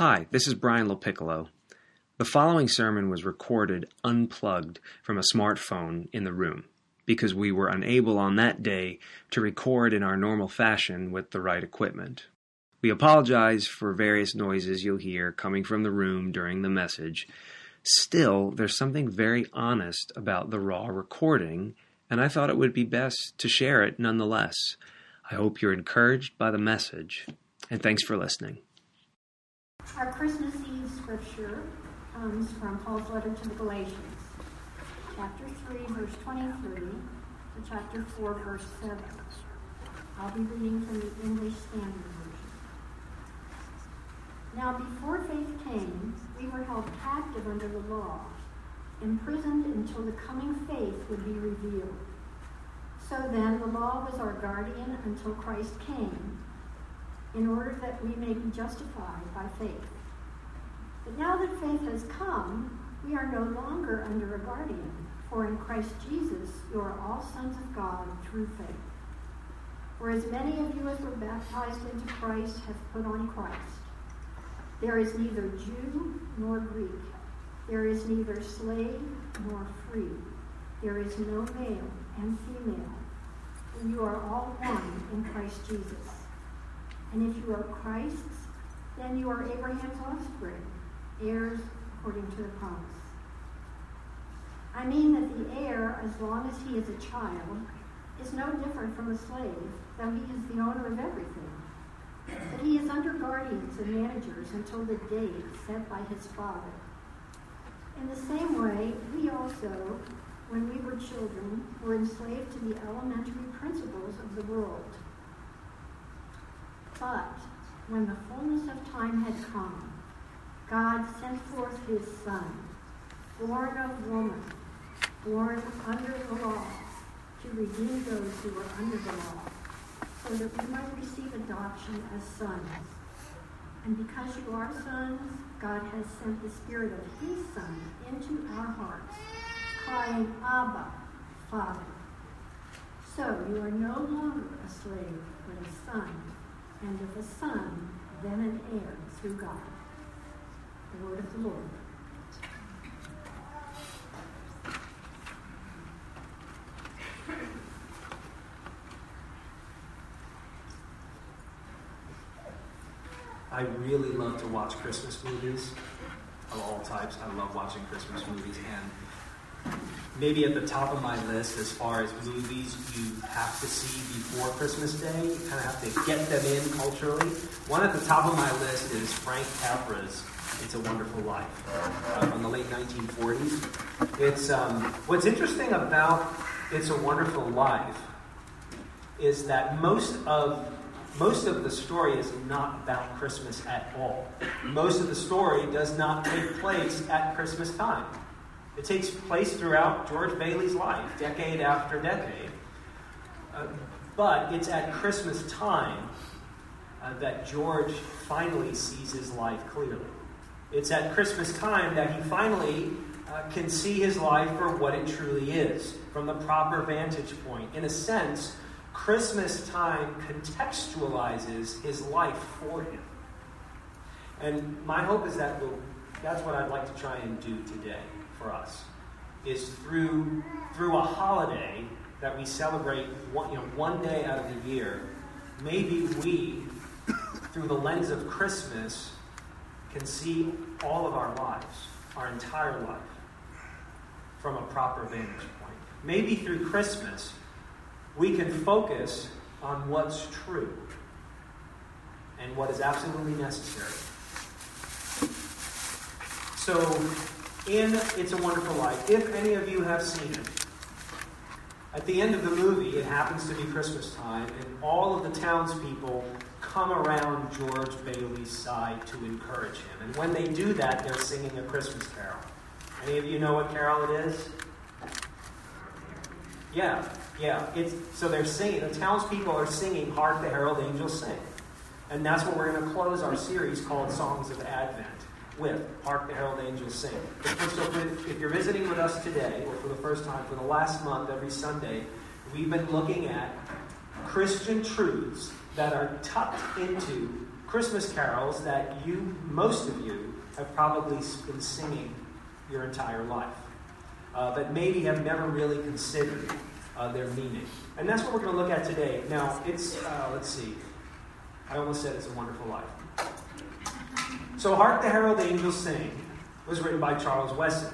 Hi, this is Brian Lopiccolo. The following sermon was recorded unplugged from a smartphone in the room because we were unable on that day to record in our normal fashion with the right equipment. We apologize for various noises you'll hear coming from the room during the message. Still, there's something very honest about the raw recording, and I thought it would be best to share it nonetheless. I hope you're encouraged by the message, and thanks for listening. Our Christmas Eve scripture comes from Paul's letter to the Galatians, chapter 3, verse 23, to chapter 4, verse 7. I'll be reading from the English Standard Version. Now, before faith came, we were held captive under the law, imprisoned until the coming faith would be revealed. So then, the law was our guardian until Christ came, in order that we may be justified by faith. But now that faith has come, we are no longer under a guardian, for in Christ Jesus you are all sons of God through faith. For as many of you as were baptized into Christ have put on Christ. There is neither Jew nor Greek. There is neither slave nor free. There is no male and female. You are all one in Christ Jesus. And if you are Christ's, then you are Abraham's offspring, heirs according to the promise. I mean that the heir, as long as he is a child, is no different from a slave, though he is the owner of everything. But he is under guardians and managers until the day set by his father. In the same way, we also, when we were children, were enslaved to the elementary principles of the world. But when the fullness of time had come, God sent forth his Son, born of woman, born under the law, to redeem those who were under the law, so that we might receive adoption as sons. And because you are sons, God has sent the Spirit of his Son into our hearts, crying, Abba, Father. So you are no longer a slave, but a son. And of a son, then an heir through God. The word of the Lord. I really love to watch Christmas movies of all types. I love watching Christmas movies, and maybe at the top of my list as far as movies you have to see before Christmas Day, you kind of have to get them in culturally. One at the top of my list is Frank Capra's It's a Wonderful Life from the late 1940s. What's interesting about It's a Wonderful Life is that most of the story is not about Christmas at all. Most of the story does not take place at Christmas time. It takes place throughout George Bailey's life, decade after decade. But it's at Christmas time that George finally sees his life clearly. It's at Christmas time that he finally can see his life for what it truly is, from the proper vantage point. In a sense, Christmas time contextualizes his life for him. And my hope is that that's what I'd like to try and do today. For us, is through a holiday that we celebrate one day out of the year, maybe we, through the lens of Christmas, can see all of our lives, our entire life, from a proper vantage point. Maybe through Christmas, we can focus on what's true and what is absolutely necessary. So, in It's a Wonderful Life, if any of you have seen it, at the end of the movie, it happens to be Christmas time, and all of the townspeople come around George Bailey's side to encourage him. And when they do that, they're singing a Christmas carol. Any of you know what carol it is? Yeah. So they're singing. The townspeople are singing, Hark the Herald Angels Sing. And that's what we're going to close our series called Songs of Advent with, Hark the Herald Angels Sing. So if you're visiting with us today, or for the first time, for the last month, every Sunday, we've been looking at Christian truths that are tucked into Christmas carols that most of you have probably been singing your entire life, but maybe have never really considered their meaning. And that's what we're going to look at today. Now, it's, let's see, I almost said It's a Wonderful Life. So Hark the Herald Angels Sing was written by Charles Wesley.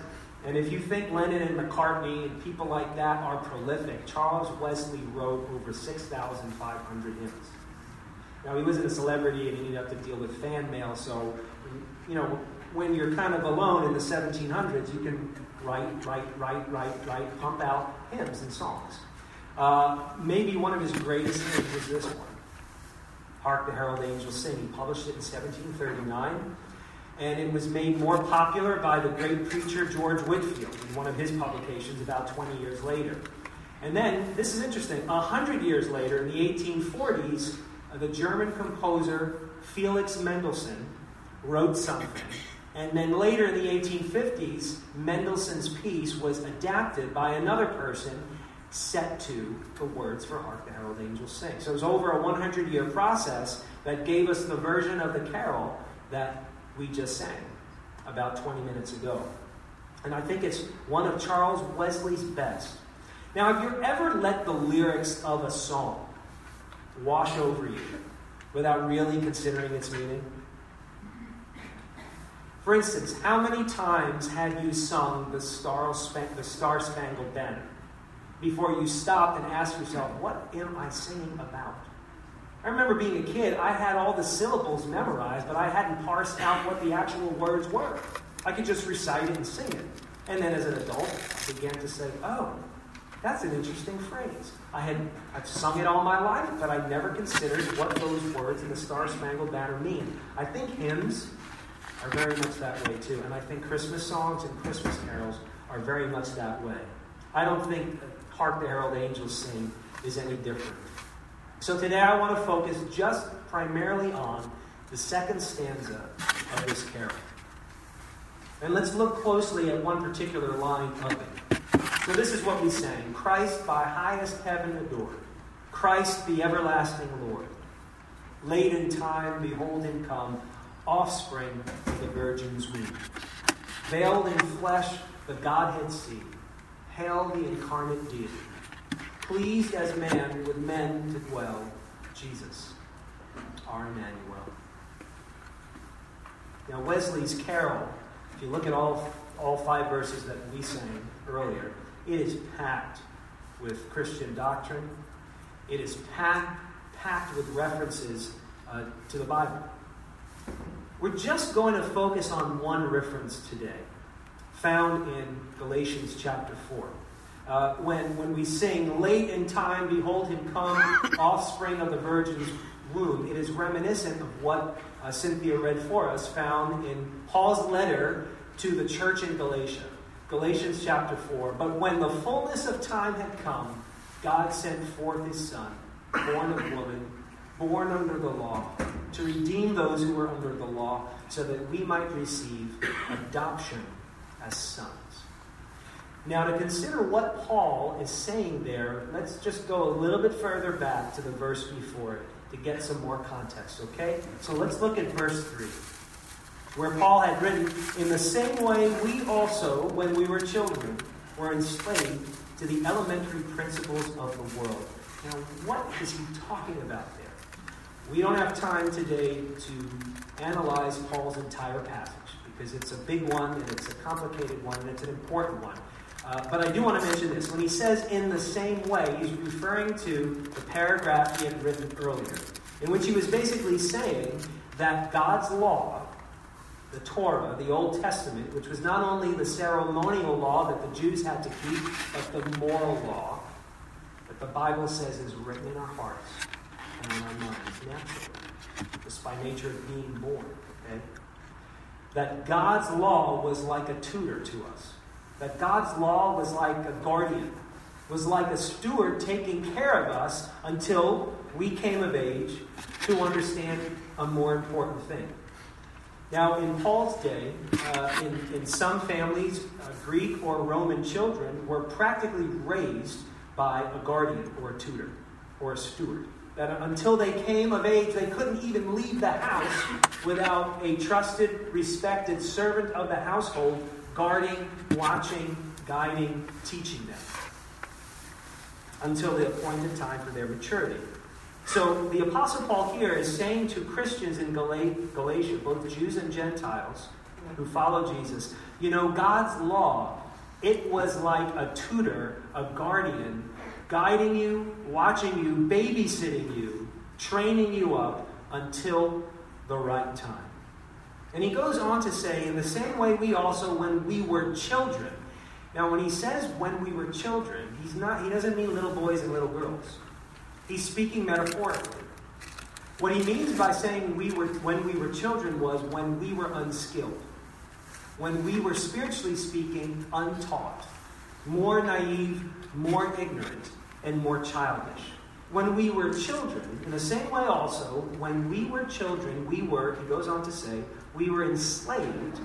And if you think Lennon and McCartney and people like that are prolific, Charles Wesley wrote over 6,500 hymns. Now, he wasn't a celebrity and he ended up to deal with fan mail, so, you know, when you're kind of alone in the 1700s, you can write, pump out hymns and songs. Maybe one of his greatest hymns is this one, Hark the Herald Angels Sing. He published it in 1739. And it was made more popular by the great preacher George Whitefield in one of his publications about 20 years later. And then, this is interesting, 100 years later, in the 1840s, the German composer Felix Mendelssohn wrote something. And then later in the 1850s, Mendelssohn's piece was adapted by another person, set to the words for Hark the Herald Angels Sing. So it was over a 100-year process that gave us the version of the carol that we just sang about 20 minutes ago. And I think it's one of Charles Wesley's best. Now, have you ever let the lyrics of a song wash over you without really considering its meaning? For instance, how many times had you sung the Star-Spangled Banner before you stopped and asked yourself, what am I singing about? I remember being a kid, I had all the syllables memorized, but I hadn't parsed out what the actual words were. I could just recite it and sing it. And then as an adult, I began to say, oh, that's an interesting phrase. I've sung it all my life, but I never considered what those words in the Star-Spangled Banner mean. I think hymns are very much that way too. And I think Christmas songs and Christmas carols are very much that way. I don't think Hark the Herald Angels Sing is any different. So today I want to focus just primarily on the second stanza of this carol. And let's look closely at one particular line of it. So this is what we sang. Christ by highest heaven adored, Christ the everlasting Lord. Late in time, behold him come, offspring of the virgin's womb. Veiled in flesh, the Godhead see. Hail the incarnate deity. Pleased as man with men to dwell, Jesus, our Emmanuel. Now Wesley's carol, if you look at all five verses that we sang earlier, it is packed with Christian doctrine. It is packed with references to the Bible. We're just going to focus on one reference today, found in Galatians chapter 4. When we sing, late in time, behold him come, offspring of the virgin's womb, it is reminiscent of what Cynthia read for us, found in Paul's letter to the church in Galatia, Galatians chapter 4. But when the fullness of time had come, God sent forth his son, born of woman, born under the law, to redeem those who were under the law, so that we might receive adoption as sons. Now, to consider what Paul is saying there, let's just go a little bit further back to the verse before it to get some more context, okay? So let's look at verse 3, where Paul had written, in the same way we also, when we were children, were enslaved to the elementary principles of the world. Now, what is he talking about there? We don't have time today to analyze Paul's entire passage, because it's a big one, and it's a complicated one, and it's an important one. But I do want to mention this. When he says in the same way, he's referring to the paragraph he had written earlier, in which he was basically saying that God's law, the Torah, the Old Testament, which was not only the ceremonial law that the Jews had to keep, but the moral law that the Bible says is written in our hearts and in our minds naturally, just by nature of being born, okay? That God's law was like a tutor to us. That God's law was like a guardian, was like a steward taking care of us until we came of age to understand a more important thing. Now, in Paul's day, in some families, Greek or Roman children were practically raised by a guardian or a tutor or a steward. that until they came of age, they couldn't even leave the house without a trusted, respected servant of the household guarding, watching, guiding, teaching them until the appointed time for their maturity. So the Apostle Paul here is saying to Christians in Galatia, both Jews and Gentiles who follow Jesus, you know, God's law, it was like a tutor, a guardian, guiding you, watching you, babysitting you, training you up until the right time. And he goes on to say, in the same way we also, when we were children. Now, when he says when we were children, he doesn't mean little boys and little girls. He's speaking metaphorically. What he means by saying when we were children was when we were unskilled, when we were, spiritually speaking, untaught, more naive, more ignorant, and more childish. When we were children, in the same way also, when we were children, he goes on to say, we were enslaved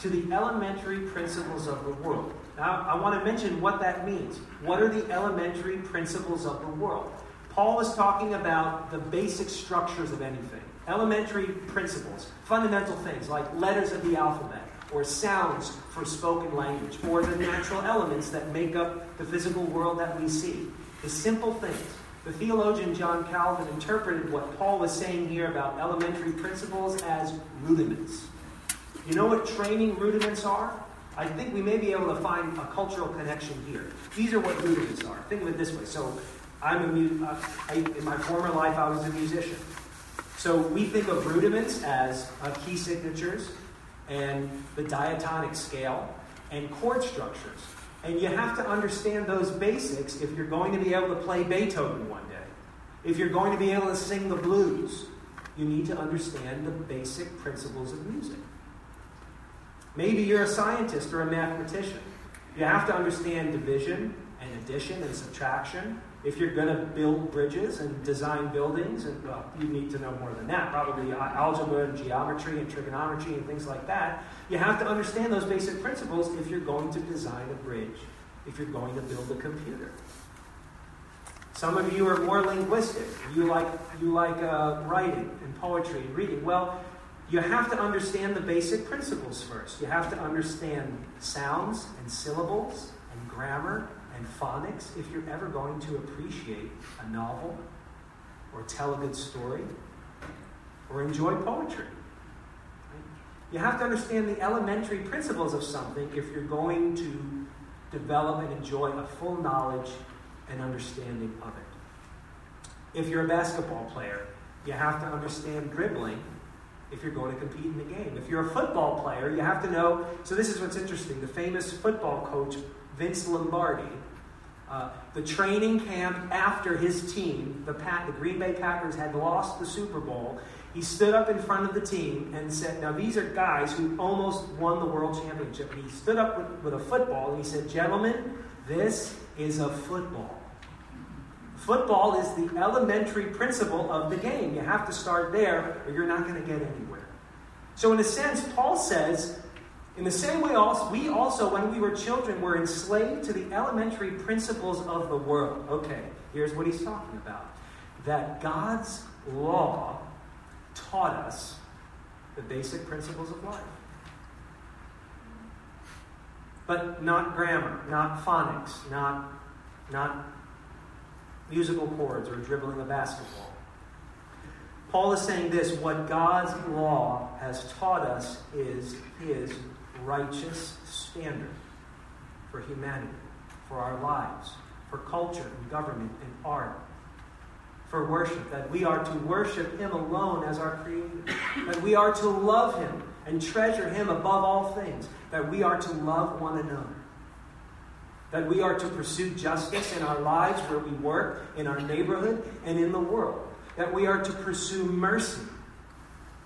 to the elementary principles of the world. Now, I want to mention what that means. What are the elementary principles of the world? Paul is talking about the basic structures of anything. Elementary principles, fundamental things like letters of the alphabet, or sounds for spoken language, or the natural elements that make up the physical world that we see. The simple things. The theologian John Calvin interpreted what Paul was saying here about elementary principles as rudiments. You know what training rudiments are? I think we may be able to find a cultural connection here. These are what rudiments are. Think of it this way. So, in my former life, I was a musician. So we think of rudiments as key signatures, and the diatonic scale, and chord structures. And you have to understand those basics if you're going to be able to play Beethoven one day. If you're going to be able to sing the blues, you need to understand the basic principles of music. Maybe you're a scientist or a mathematician. You have to understand division and addition and subtraction. If you're going to build bridges and design buildings, and well, you need to know more than that, probably algebra and geometry and trigonometry and things like that. You have to understand those basic principles if you're going to design a bridge, if you're going to build a computer. Some of you are more linguistic. You like writing and poetry and reading. Well, you have to understand the basic principles first. You have to understand sounds and syllables and grammar and phonics, if you're ever going to appreciate a novel, or tell a good story, or enjoy poetry. Right? You have to understand the elementary principles of something if you're going to develop and enjoy a full knowledge and understanding of it. If you're a basketball player, you have to understand dribbling if you're going to compete in the game. If you're a football player, you have to know. So this is what's interesting. The famous football coach, Vince Lombardi, the training camp after his team, the Green Bay Packers, had lost the Super Bowl, he stood up in front of the team and said, now these are guys who almost won the world championship. And he stood up with a football and he said, gentlemen, this is a football. Football is the elementary principle of the game. You have to start there or you're not going to get anywhere. So in a sense, Paul says, in the same way, we also, when we were children, were enslaved to the elementary principles of the world. Okay, here's what he's talking about. That God's law taught us the basic principles of life. But not grammar, not phonics, not musical chords or dribbling a basketball. Paul is saying this, what God's law has taught us is his righteous standard for humanity, for our lives, for culture and government and art, for worship, that we are to worship him alone as our Creator, that we are to love him and treasure him above all things, that we are to love one another, that we are to pursue justice in our lives where we work, in our neighborhood, and in the world, that we are to pursue mercy,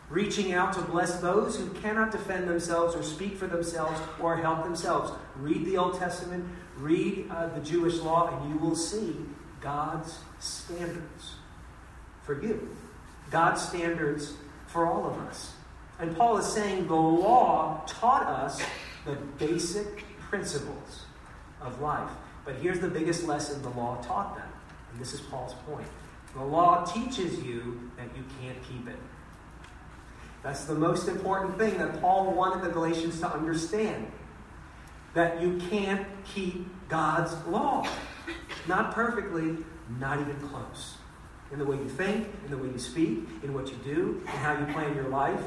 reaching out to bless those who cannot defend themselves or speak for themselves or help themselves. Read the Old Testament, read the Jewish law, and you will see God's standards for you. God's standards for all of us. And Paul is saying the law taught us the basic principles of life. But here's the biggest lesson the law taught them. And this is Paul's point. The law teaches you that you can't keep it. That's the most important thing that Paul wanted the Galatians to understand. That you can't keep God's law. Not perfectly, not even close. In the way you think, in the way you speak, in what you do, in how you plan your life.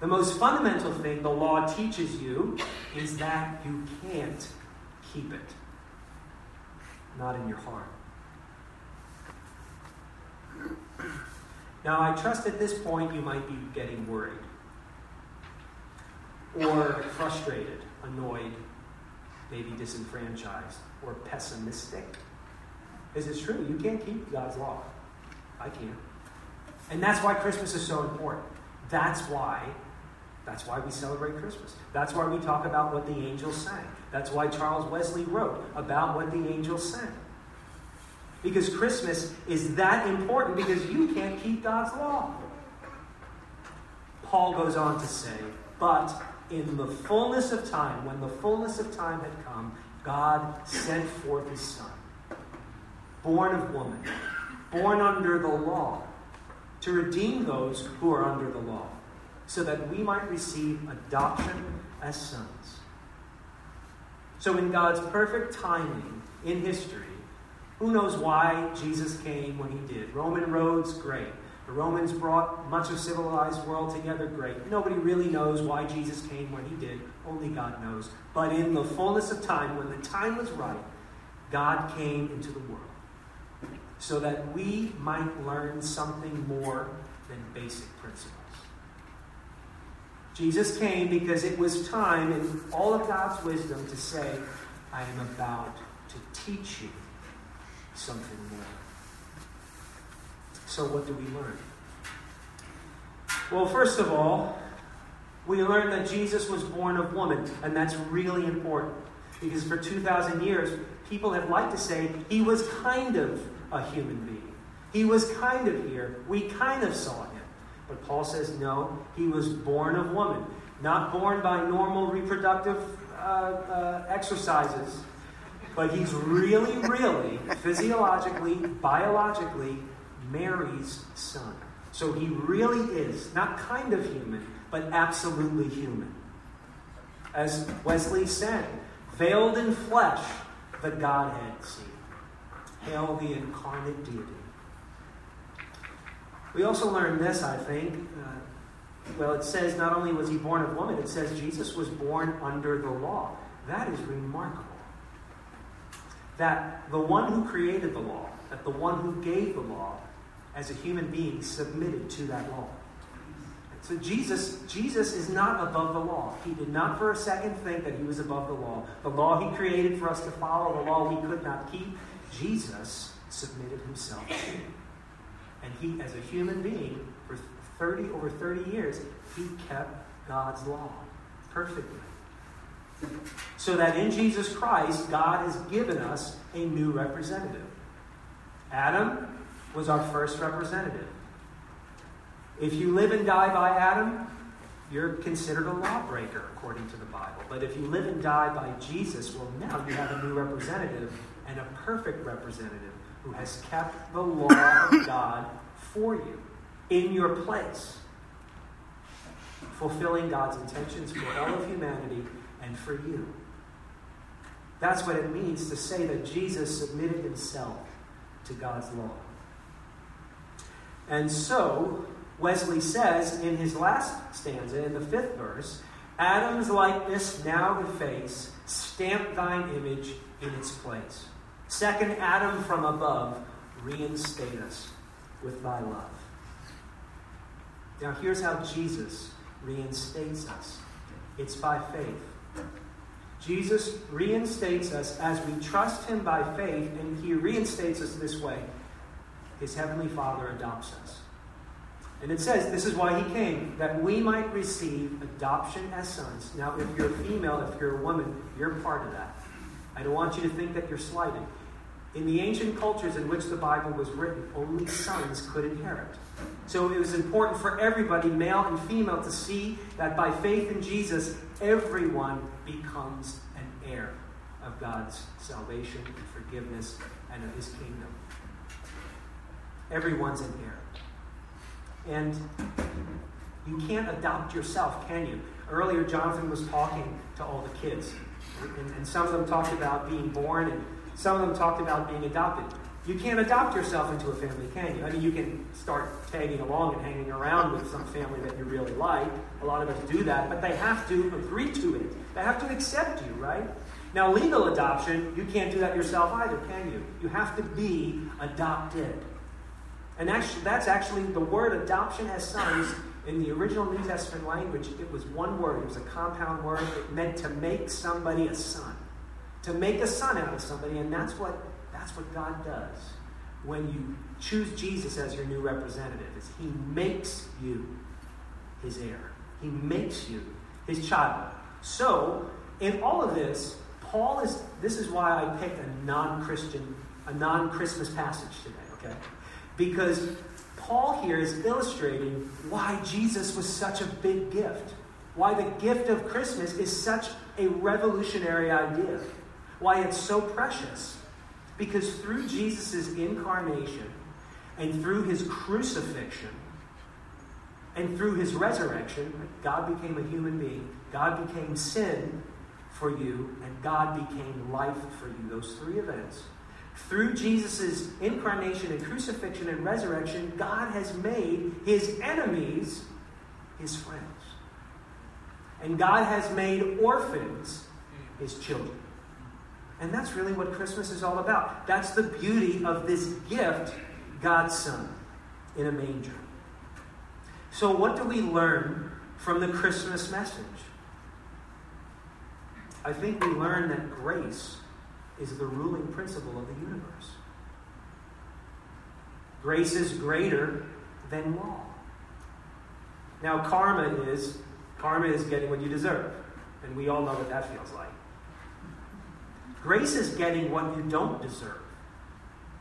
The most fundamental thing the law teaches you is that you can't keep it. Not in your heart. Now, I trust at this point you might be getting worried or frustrated, annoyed, maybe disenfranchised, or pessimistic. Because it's true, you can't keep God's law. I can't. And that's why Christmas is so important. That's why we celebrate Christmas. That's why we talk about what the angels sang. That's why Charles Wesley wrote about what the angels sang. Because Christmas is that important because you can't keep God's law. Paul goes on to say, but in the fullness of time, when the fullness of time had come, God sent forth his Son, born of woman, born under the law, to redeem those who are under the law, so that we might receive adoption as sons. So in God's perfect timing in history, who knows why Jesus came when he did? Roman roads, great. The Romans brought much of civilized world together, great. Nobody really knows why Jesus came when he did. Only God knows. But in the fullness of time, when the time was right, God came into the world, so that we might learn something more than basic principles. Jesus came because it was time in all of God's wisdom to say, I am about to teach you something more. So what do we learn? Well, first of all, we learn that Jesus was born of woman, and that's really important. Because for 2,000 years, people have liked to say he was kind of a human being. He was kind of here. We kind of saw him. But Paul says, no, he was born of woman. Not born by normal reproductive exercises. But he's really, really, physiologically, biologically, Mary's son. So he really is, not kind of human, but absolutely human. As Wesley said, veiled in flesh, the Godhead see. Hail the incarnate deity. We also learn this, I think. It says not only was he born of woman, it says Jesus was born under the law. That is remarkable. That the one who created the law, that the one who gave the law, as a human being, submitted to that law. So Jesus is not above the law. He did not for a second think that he was above the law. The law he created for us to follow, the law we could not keep, Jesus submitted himself to. And he, as a human being, for over 30 years, he kept God's law perfectly. So that in Jesus Christ, God has given us a new representative. Adam was our first representative. If you live and die by Adam, you're considered a lawbreaker, according to the Bible. But if you live and die by Jesus, well, now you have a new representative, and a perfect representative who has kept the law of God for you, in your place, fulfilling God's intentions for all of humanity and for you. That's what it means to say that Jesus submitted himself to God's law. And so, Wesley says in his last stanza, in the 5th verse, Adam's likeness now efface, stamp thine image in its place. Second Adam from above, reinstate us with thy love. Now here's how Jesus reinstates us. It's by faith. Jesus reinstates us as we trust him by faith, and he reinstates us this way. His heavenly Father adopts us. And it says, this is why he came, that we might receive adoption as sons. Now, if you're a female, if you're a woman, you're part of that. I don't want you to think that you're slighted. In the ancient cultures in which the Bible was written, only sons could inherit. So it was important for everybody, male and female, to see that by faith in Jesus, everyone becomes an heir of God's salvation and forgiveness and of his kingdom. Everyone's an heir. And you can't adopt yourself, can you? Earlier, Jonathan was talking to all the kids. And some of them talked about being born, and some of them talked about being adopted. You can't adopt yourself into a family, can you? I mean, you can start tagging along and hanging around with some family that you really like. A lot of us do that, but they have to agree to it. They have to accept you, right? Now, legal adoption, you can't do that yourself either, can you? You have to be adopted. And that's actually the word adoption as sons. In the original New Testament language, it was one word. It was a compound word. It meant to make somebody a son. To make a son out of somebody, and that's what God does when you choose Jesus as your new representative. Is he makes you his heir. He makes you his child. So, in all of this, this is why I picked a non-Christmas passage today, okay? Because Paul here is illustrating why Jesus was such a big gift. Why the gift of Christmas is such a revolutionary idea. Why it's so precious. Because through Jesus' incarnation, and through his crucifixion, and through his resurrection, God became a human being. God became sin for you, and God became life for you. Those three events. Through Jesus' incarnation and crucifixion and resurrection, God has made his enemies his friends. And God has made orphans his children. And that's really what Christmas is all about. That's the beauty of this gift, God's Son, in a manger. So what do we learn from the Christmas message? I think we learn that grace is the ruling principle of the universe. Grace is greater than law. Now, karma is getting what you deserve. And we all know what that feels like. Grace is getting what you don't deserve.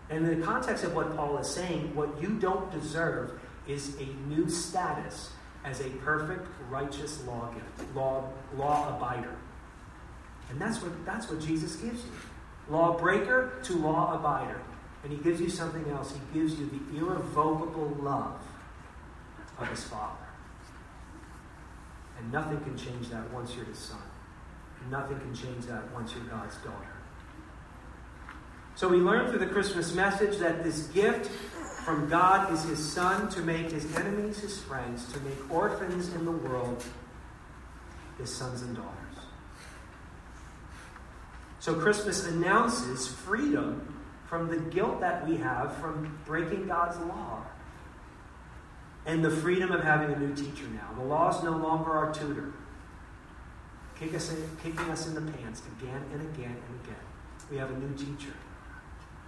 And in the context of what Paul is saying, what you don't deserve is a new status as a perfect, righteous law abider. And that's what Jesus gives you. Lawbreaker to law abider. And he gives you something else. He gives you the irrevocable love of his Father. And nothing can change that once you're his son. Nothing can change that once you're God's daughter. So we learn through the Christmas message that this gift from God is his Son to make his enemies his friends, to make orphans in the world his sons and daughters. So Christmas announces freedom from the guilt that we have from breaking God's law. And the freedom of having a new teacher now. The law is no longer our tutor. Kicking us in the pants again and again and again. We have a new teacher.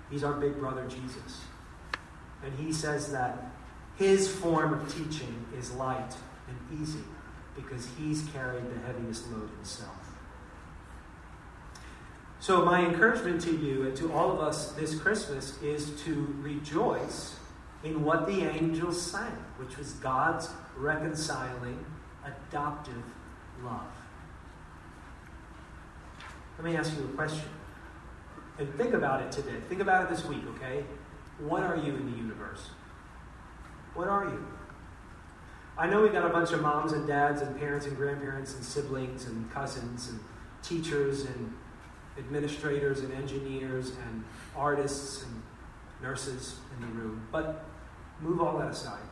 He's our big brother, Jesus. And he says that his form of teaching is light and easy because he's carried the heaviest load himself. So my encouragement to you and to all of us this Christmas is to rejoice in what the angels sang, which was God's reconciling, adoptive love. Let me ask you a question. And think about it today. Think about it this week, okay? What are you in the universe? What are you? I know we got a bunch of moms and dads and parents and grandparents and siblings and cousins and teachers and administrators and engineers and artists and nurses in the room. But move all that aside.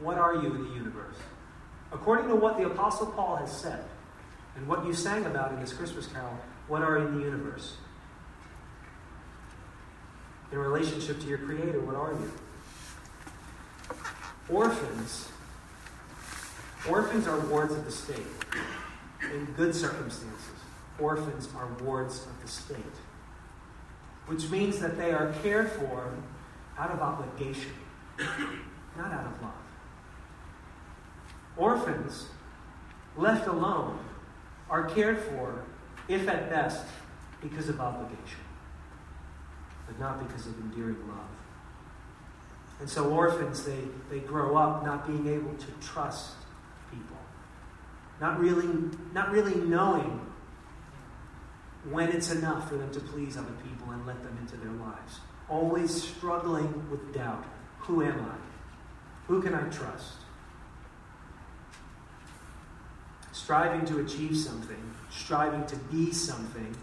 What are you in the universe? According to what the Apostle Paul has said, and what you sang about in this Christmas carol, what are in the universe? In relationship to your Creator, what are you? Orphans. Orphans are wards of the state. In good circumstances, orphans are wards of the state. Which means that they are cared for out of obligation, not out of love. Orphans, left alone, are cared for, if at best, because of obligation, but not because of endearing love. And so orphans, they grow up not being able to trust people, not really knowing when it's enough for them to please other people and let them into their lives. always struggling with doubt. Who am I? Who can I trust? Striving to achieve something, striving to be something,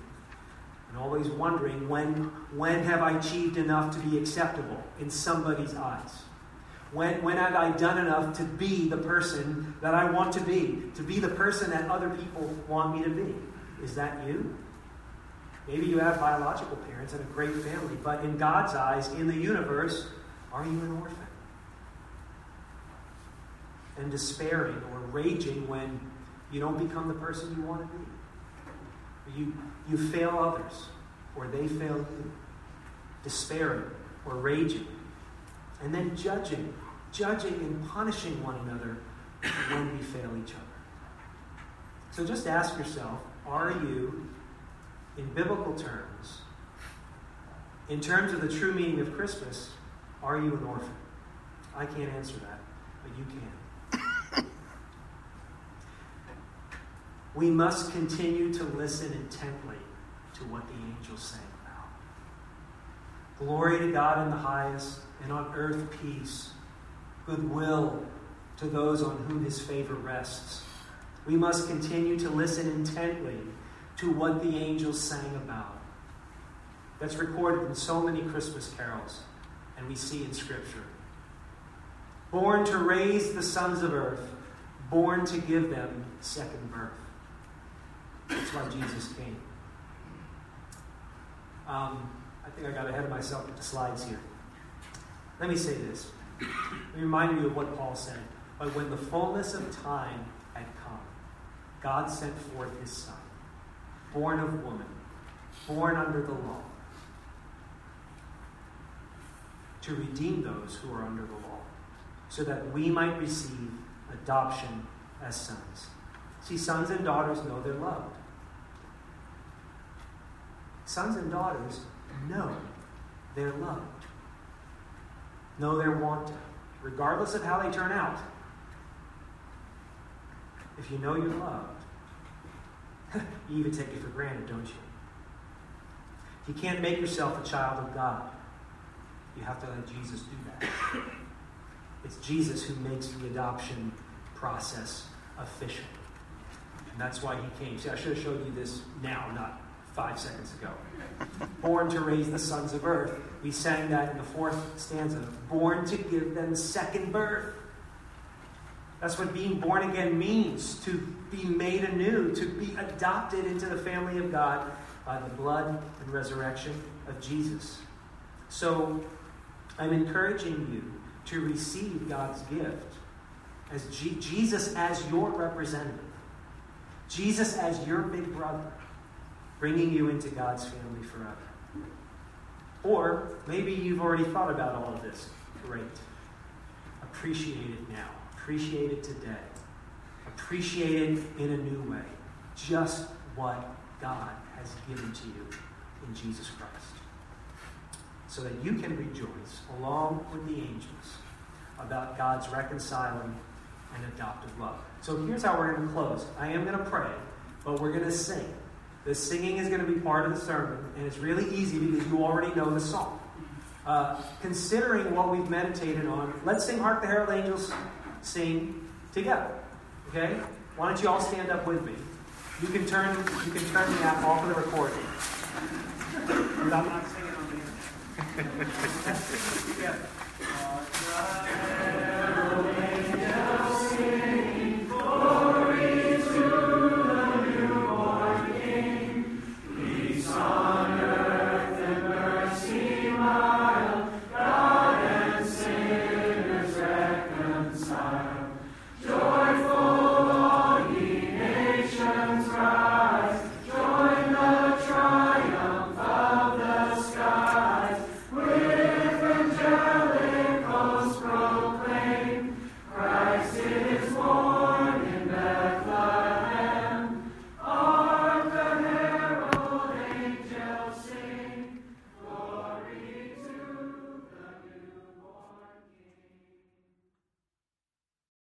and always wondering when have I achieved enough to be acceptable in somebody's eyes? When have I done enough to be the person that I want to be the person that other people want me to be? Is that you? Maybe you have biological parents and a great family, but in God's eyes, in the universe, are you an orphan? And despairing or raging when you don't become the person you want to be. You fail others, or they fail you. Despairing or raging. And then judging and punishing one another when we fail each other. So just ask yourself, are you, in biblical terms, in terms of the true meaning of Christmas, are you an orphan? I can't answer that, but you can. We must continue to listen intently to what the angels sang about. Glory to God in the highest, and on earth peace, goodwill to those on whom his favor rests. We must continue to listen intently to what the angels sang about. That's recorded in so many Christmas carols, and we see in Scripture. Born to raise the sons of earth, born to give them second birth. That's why Jesus came. I think I got ahead of myself with the slides here. Let me say this. Let me remind you of what Paul said. But when the fullness of time had come, God sent forth his Son, born of woman, born under the law, to redeem those who are under the law, so that we might receive adoption as sons. See, sons and daughters know they're loved. Sons and daughters know they're loved. Know they're wanted, regardless of how they turn out. If you know you're loved, you even take it for granted, don't you? You can't make yourself a child of God. You have to let Jesus do that. It's Jesus who makes the adoption process official. And that's why he came. See, I should have showed you this now, not 5 seconds ago. Born to raise the sons of earth. We sang that in the fourth stanza. Born to give them second birth. That's what being born again means. To be made anew. To be adopted into the family of God by the blood and resurrection of Jesus. So, I'm encouraging you to receive God's gift. As Jesus as your representative. Jesus as your big brother, bringing you into God's family forever. Or maybe you've already thought about all of this. Great. Appreciate it now. Appreciate it today. Appreciate it in a new way. Just what God has given to you in Jesus Christ. So that you can rejoice along with the angels about God's reconciling and adoptive love. So here's how we're going to close. I am going to pray, but we're going to sing. The singing is going to be part of the sermon, and it's really easy because you already know the song. Considering what we've meditated on, let's sing Hark the Herald Angels Sing together. Okay? Why don't you all stand up with me? You can turn the app off of the recording. I'm not singing on the end.